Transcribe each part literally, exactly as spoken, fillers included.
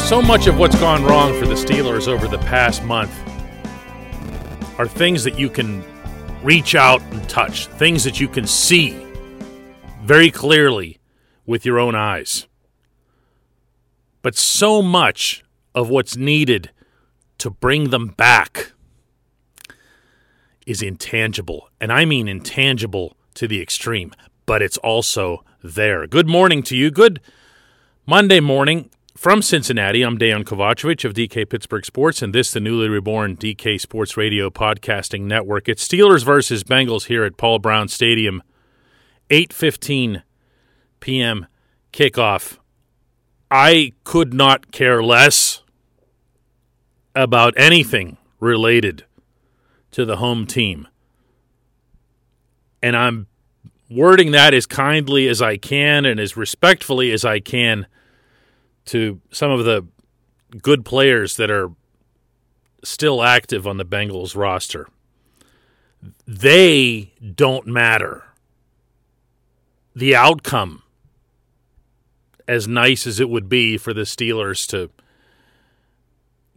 So much of what's gone wrong for the Steelers over the past month are things that you can reach out and touch, things that you can see very clearly with your own eyes. But so much of what's needed to bring them back is intangible, and I mean intangible to the extreme, but it's also there. Good morning to you. Good Monday morning. From Cincinnati, I'm Dayan Kovacevic of D K Pittsburgh Sports, and this the newly reborn D K Sports Radio Podcasting Network. It's Steelers versus Bengals here at Paul Brown Stadium, eight fifteen p.m. kickoff. I could not care less about anything related to the home team, and I'm wording that as kindly as I can and as respectfully as I can to some of the good players that are still active on the Bengals roster. They don't matter. The outcome, as nice as it would be for the Steelers to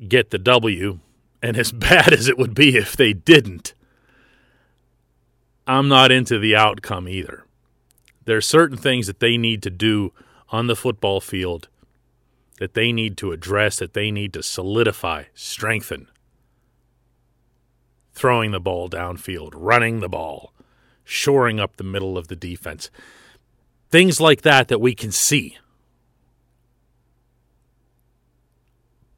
get the W, and as bad as it would be if they didn't, I'm not into the outcome either. There are certain things that they need to do on the football field that they need to address, that they need to solidify, strengthen. Throwing the ball downfield, running the ball, shoring up the middle of the defense. Things like that that we can see.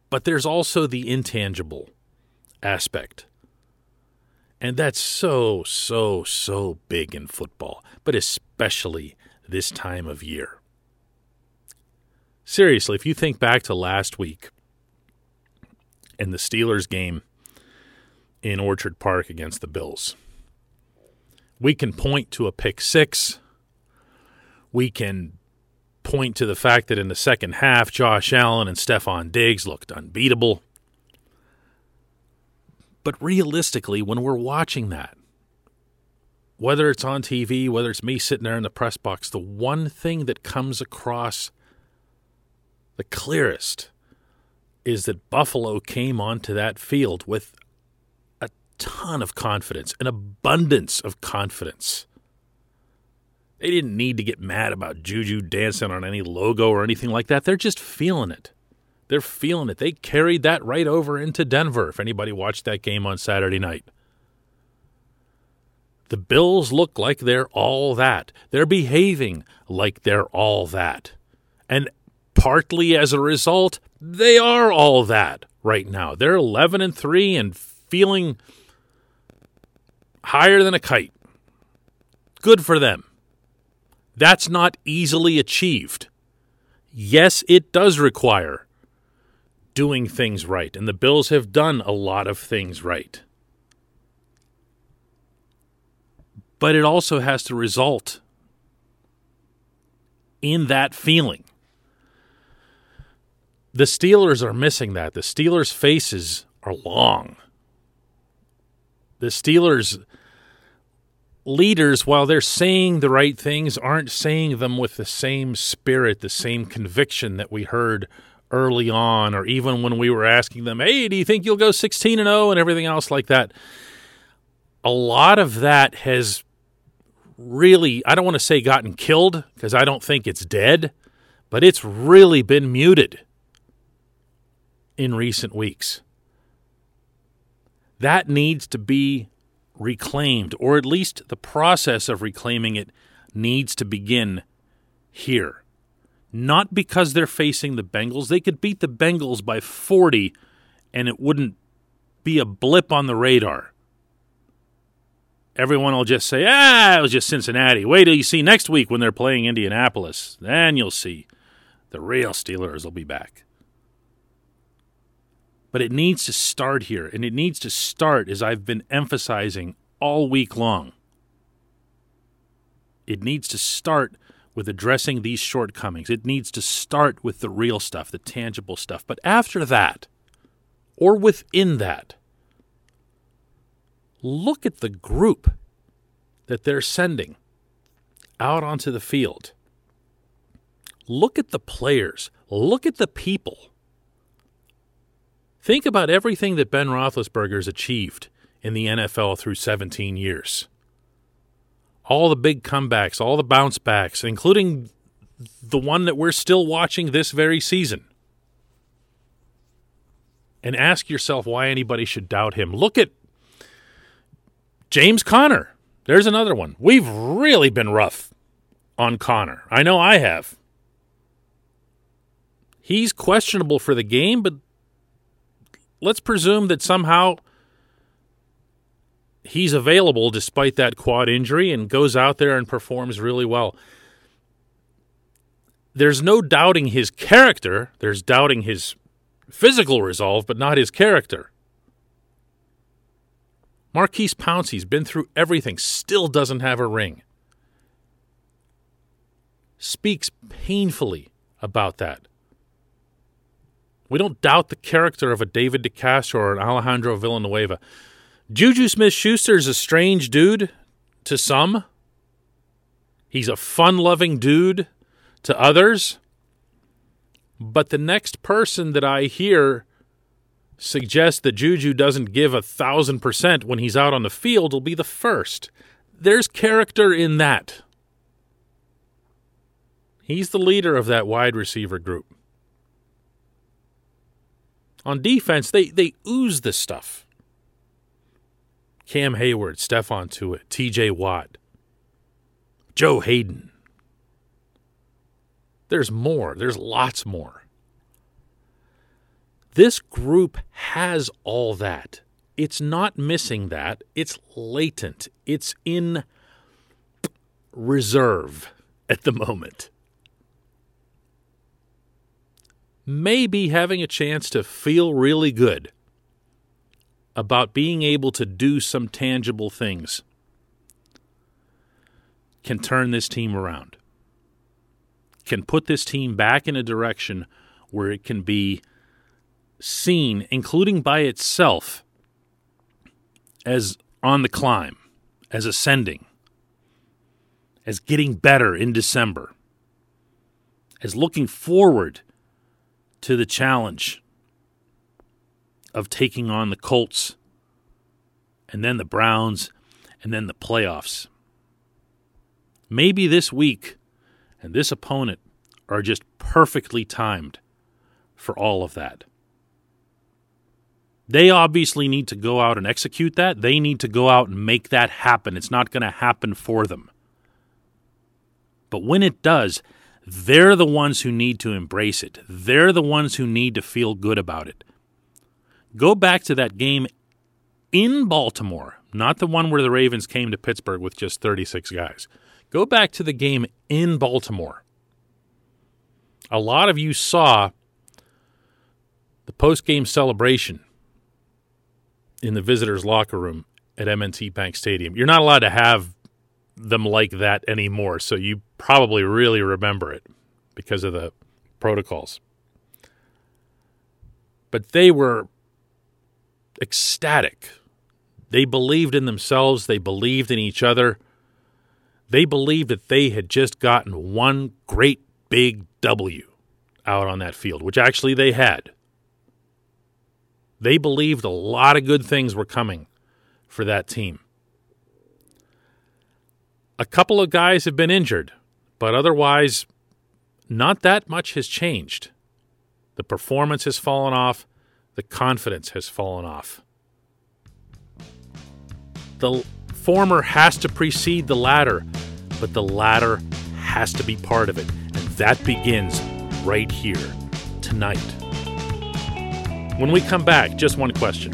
But there's also the intangible aspect. And that's so, so, so big in football, but especially this time of year. Seriously, if you think back to last week and the Steelers game in Orchard Park against the Bills, we can point to a pick six. We can point to the fact that in the second half, Josh Allen and Stephon Diggs looked unbeatable. But realistically, when we're watching that, whether it's on T V, whether it's me sitting there in the press box, the one thing that comes across the clearest is that Buffalo came onto that field with a ton of confidence, an abundance of confidence. They didn't need to get mad about Juju dancing on any logo or anything like that. They're just feeling it. They're feeling it. They carried that right over into Denver, if anybody watched that game on Saturday night. The Bills look like they're all that. They're behaving like they're all that. And partly as a result, they are all that right now. They're eleven and three and feeling higher than a kite. Good for them. That's not easily achieved. Yes, it does require doing things right, and the Bills have done a lot of things right. But it also has to result in that feeling. The Steelers are missing that. The Steelers' faces are long. The Steelers' leaders, while they're saying the right things, aren't saying them with the same spirit, the same conviction that we heard early on, or even when we were asking them, hey, do you think you'll go sixteen and oh and everything else like that? A lot of that has really, I don't want to say gotten killed, because I don't think it's dead, but it's really been muted in recent weeks. That needs to be reclaimed, or at least the process of reclaiming it needs to begin here. Not because they're facing the Bengals. They could beat the Bengals by forty, and it wouldn't be a blip on the radar. Everyone will just say, ah, it was just Cincinnati. Wait till you see next week when they're playing Indianapolis. Then you'll see the real Steelers will be back. But it needs to start here, and it needs to start, as I've been emphasizing all week long. It needs to start with addressing these shortcomings. It needs to start with the real stuff, the tangible stuff. But after that, or within that, look at the group that they're sending out onto the field. Look at the players. Look at the people. Think about everything that Ben Roethlisberger's achieved in the N F L through seventeen years. All the big comebacks, all the bounce backs, including the one that we're still watching this very season. And ask yourself why anybody should doubt him. Look at James Conner. There's another one. We've really been rough on Conner. I know I have. He's questionable for the game, but let's presume that somehow he's available despite that quad injury and goes out there and performs really well. There's no doubting his character. There's doubting his physical resolve, but not his character. Marquise Pouncey's been through everything, still doesn't have a ring. Speaks painfully about that. We don't doubt the character of a David DeCastro or an Alejandro Villanueva. Juju Smith-Schuster is a strange dude to some. He's a fun-loving dude to others. But the next person that I hear suggest that Juju doesn't give a thousand percent when he's out on the field will be the first. There's character in that. He's the leader of that wide receiver group. On defense, they, they ooze this stuff. Cam Hayward, Stephon Tuitt, T J Watt, Joe Hayden. There's more. There's lots more. This group has all that. It's not missing that. It's latent. It's in reserve at the moment. Maybe having a chance to feel really good about being able to do some tangible things can turn this team around, can put this team back in a direction where it can be seen, including by itself, as on the climb, as ascending, as getting better in December, as looking forward to the challenge of taking on the Colts, and then the Browns, and then the playoffs. Maybe this week and this opponent are just perfectly timed for all of that. They obviously need to go out and execute that. They need to go out and make that happen. It's not going to happen for them. But when it does, they're the ones who need to embrace it. They're the ones who need to feel good about it. Go back to that game in Baltimore, not the one where the Ravens came to Pittsburgh with just thirty-six guys. Go back to the game in Baltimore. A lot of you saw the post-game celebration in the visitors' locker room at M and T Bank Stadium. You're not allowed to have them like that anymore, so you probably really remember it because of the protocols. But they were ecstatic. They believed in themselves. They believed in each other. They believed that they had just gotten one great big W out on that field, which actually they had. They believed a lot of good things were coming for that team. A couple of guys have been injured, but otherwise, not that much has changed. The performance has fallen off. The confidence has fallen off. The former has to precede the latter, but the latter has to be part of it. And that begins right here, tonight. When we come back, just one question.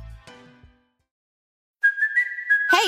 Hey,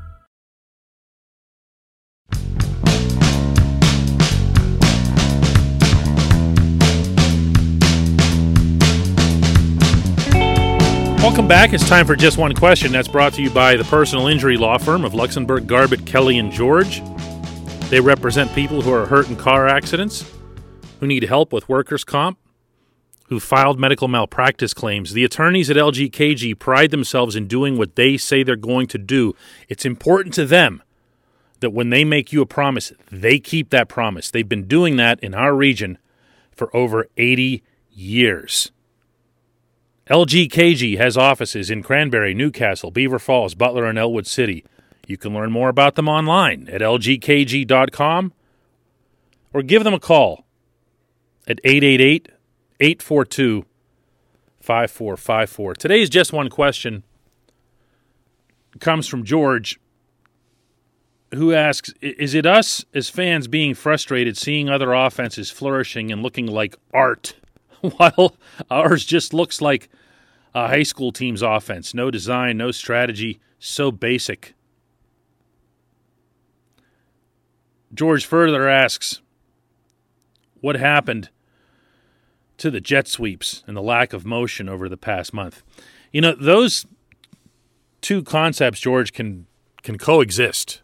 Welcome back. It's time for Just One Question. That's brought to you by the personal injury law firm of Luxembourg, Garbett, Kelly, and George. They represent people who are hurt in car accidents, who need help with workers' comp, who filed medical malpractice claims. The attorneys at L G K G pride themselves in doing what they say they're going to do. It's important to them that when they make you a promise, they keep that promise. They've been doing that in our region for over eighty years. L G K G has offices in Cranberry, Newcastle, Beaver Falls, Butler, and Elwood City. You can learn more about them online at L G K G dot com or give them a call at eight eight eight, eight four two, five four five four. Today's Just One Question comes from George, who asks, is it us as fans being frustrated seeing other offenses flourishing and looking like art while ours just looks like a high school team's offense? No design, no strategy, so basic. George further asks, what happened to the jet sweeps and the lack of motion over the past month? You know, those two concepts, George, can can coexist.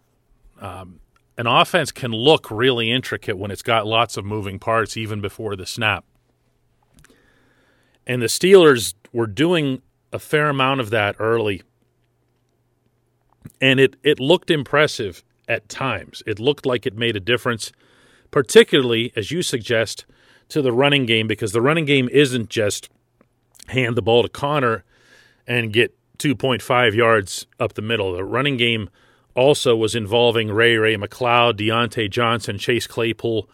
Um, an offense can look really intricate when it's got lots of moving parts even before the snap. And the Steelers were doing a fair amount of that early. And it, it looked impressive at times. It looked like it made a difference, particularly, as you suggest, to the running game, because the running game isn't just hand the ball to Connor and get two point five yards up the middle. The running game also was involving Ray Ray McCloud, Deontay Johnson, Chase Claypool,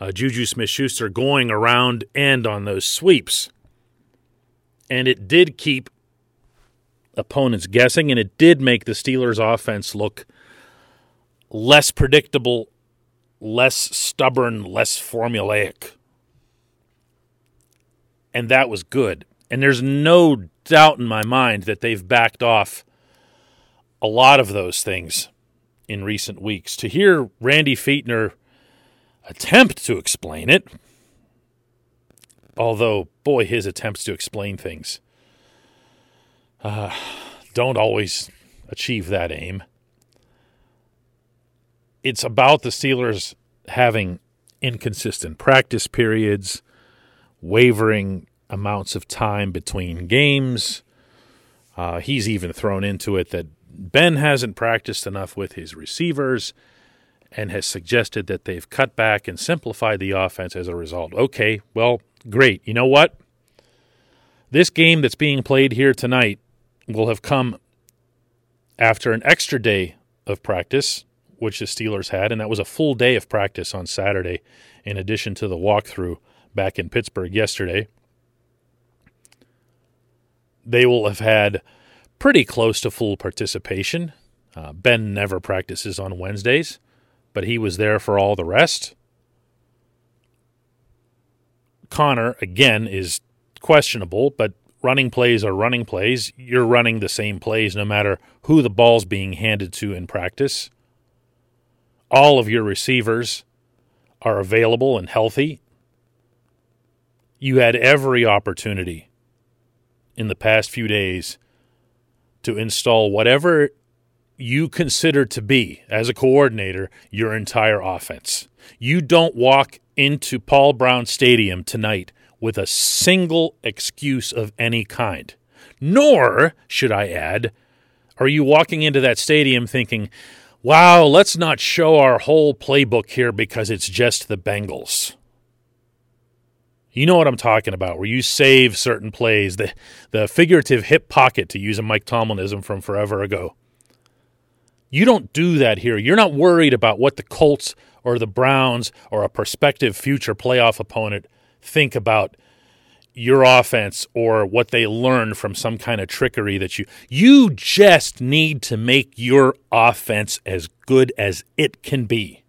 uh, Juju Smith-Schuster going around and on those sweeps. And it did keep opponents guessing, and it did make the Steelers' offense look less predictable, less stubborn, less formulaic. And that was good. And there's no doubt in my mind that they've backed off a lot of those things in recent weeks. To hear Randy Featner attempt to explain it, although, boy, his attempts to explain things uh, don't always achieve that aim. It's about the Steelers having inconsistent practice periods, wavering amounts of time between games. Uh, he's even thrown into it that Ben hasn't practiced enough with his receivers and has suggested that they've cut back and simplified the offense as a result. Okay, well, great. You know what? This game that's being played here tonight will have come after an extra day of practice, which the Steelers had, and that was a full day of practice on Saturday in addition to the walkthrough back in Pittsburgh yesterday. They will have had pretty close to full participation. Uh, Ben never practices on Wednesdays, but he was there for all the rest. Connor, again, is questionable, but running plays are running plays. You're running the same plays no matter who the ball's being handed to in practice. All of your receivers are available and healthy. You had every opportunity in the past few days to install whatever you consider to be, as a coordinator, your entire offense. You don't walk into Paul Brown Stadium tonight with a single excuse of any kind. Nor, should I add, are you walking into that stadium thinking, wow, let's not show our whole playbook here because it's just the Bengals. You know what I'm talking about, where you save certain plays, the, the figurative hip pocket, to use a Mike Tomlinism from forever ago. You don't do that here. You're not worried about what the Colts or the Browns or a prospective future playoff opponent think about your offense or what they learn from some kind of trickery that you you just need to make your offense as good as it can be.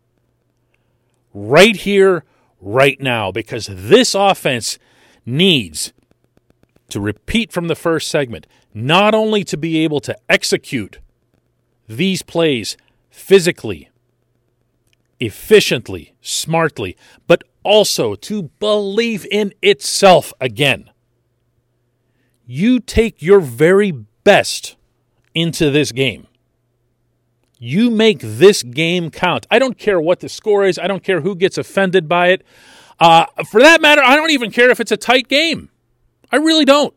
Right here, right now, because this offense needs to repeat from the first segment, not only to be able to execute these plays physically, efficiently, smartly, but also to believe in itself again. You take your very best into this game. You make this game count. I don't care what the score is. I don't care who gets offended by it. Uh, for that matter, I don't even care if it's a tight game. I really don't.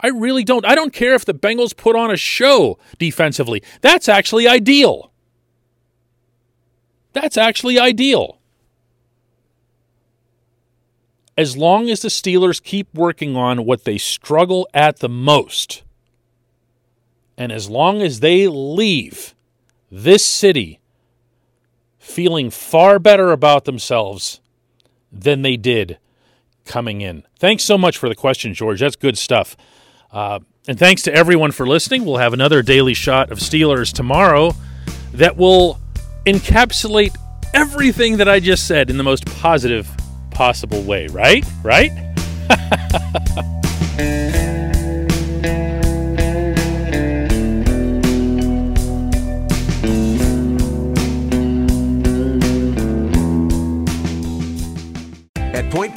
I really don't. I don't care if the Bengals put on a show defensively. That's actually ideal. That's actually ideal. As long as the Steelers keep working on what they struggle at the most, and as long as they leave this city feeling far better about themselves than they did coming in. Thanks so much for the question, George. That's good stuff. Uh, and thanks to everyone for listening. We'll have another Daily Shot of Steelers tomorrow that will encapsulate everything that I just said in the most positive possible way, right? Right? At Point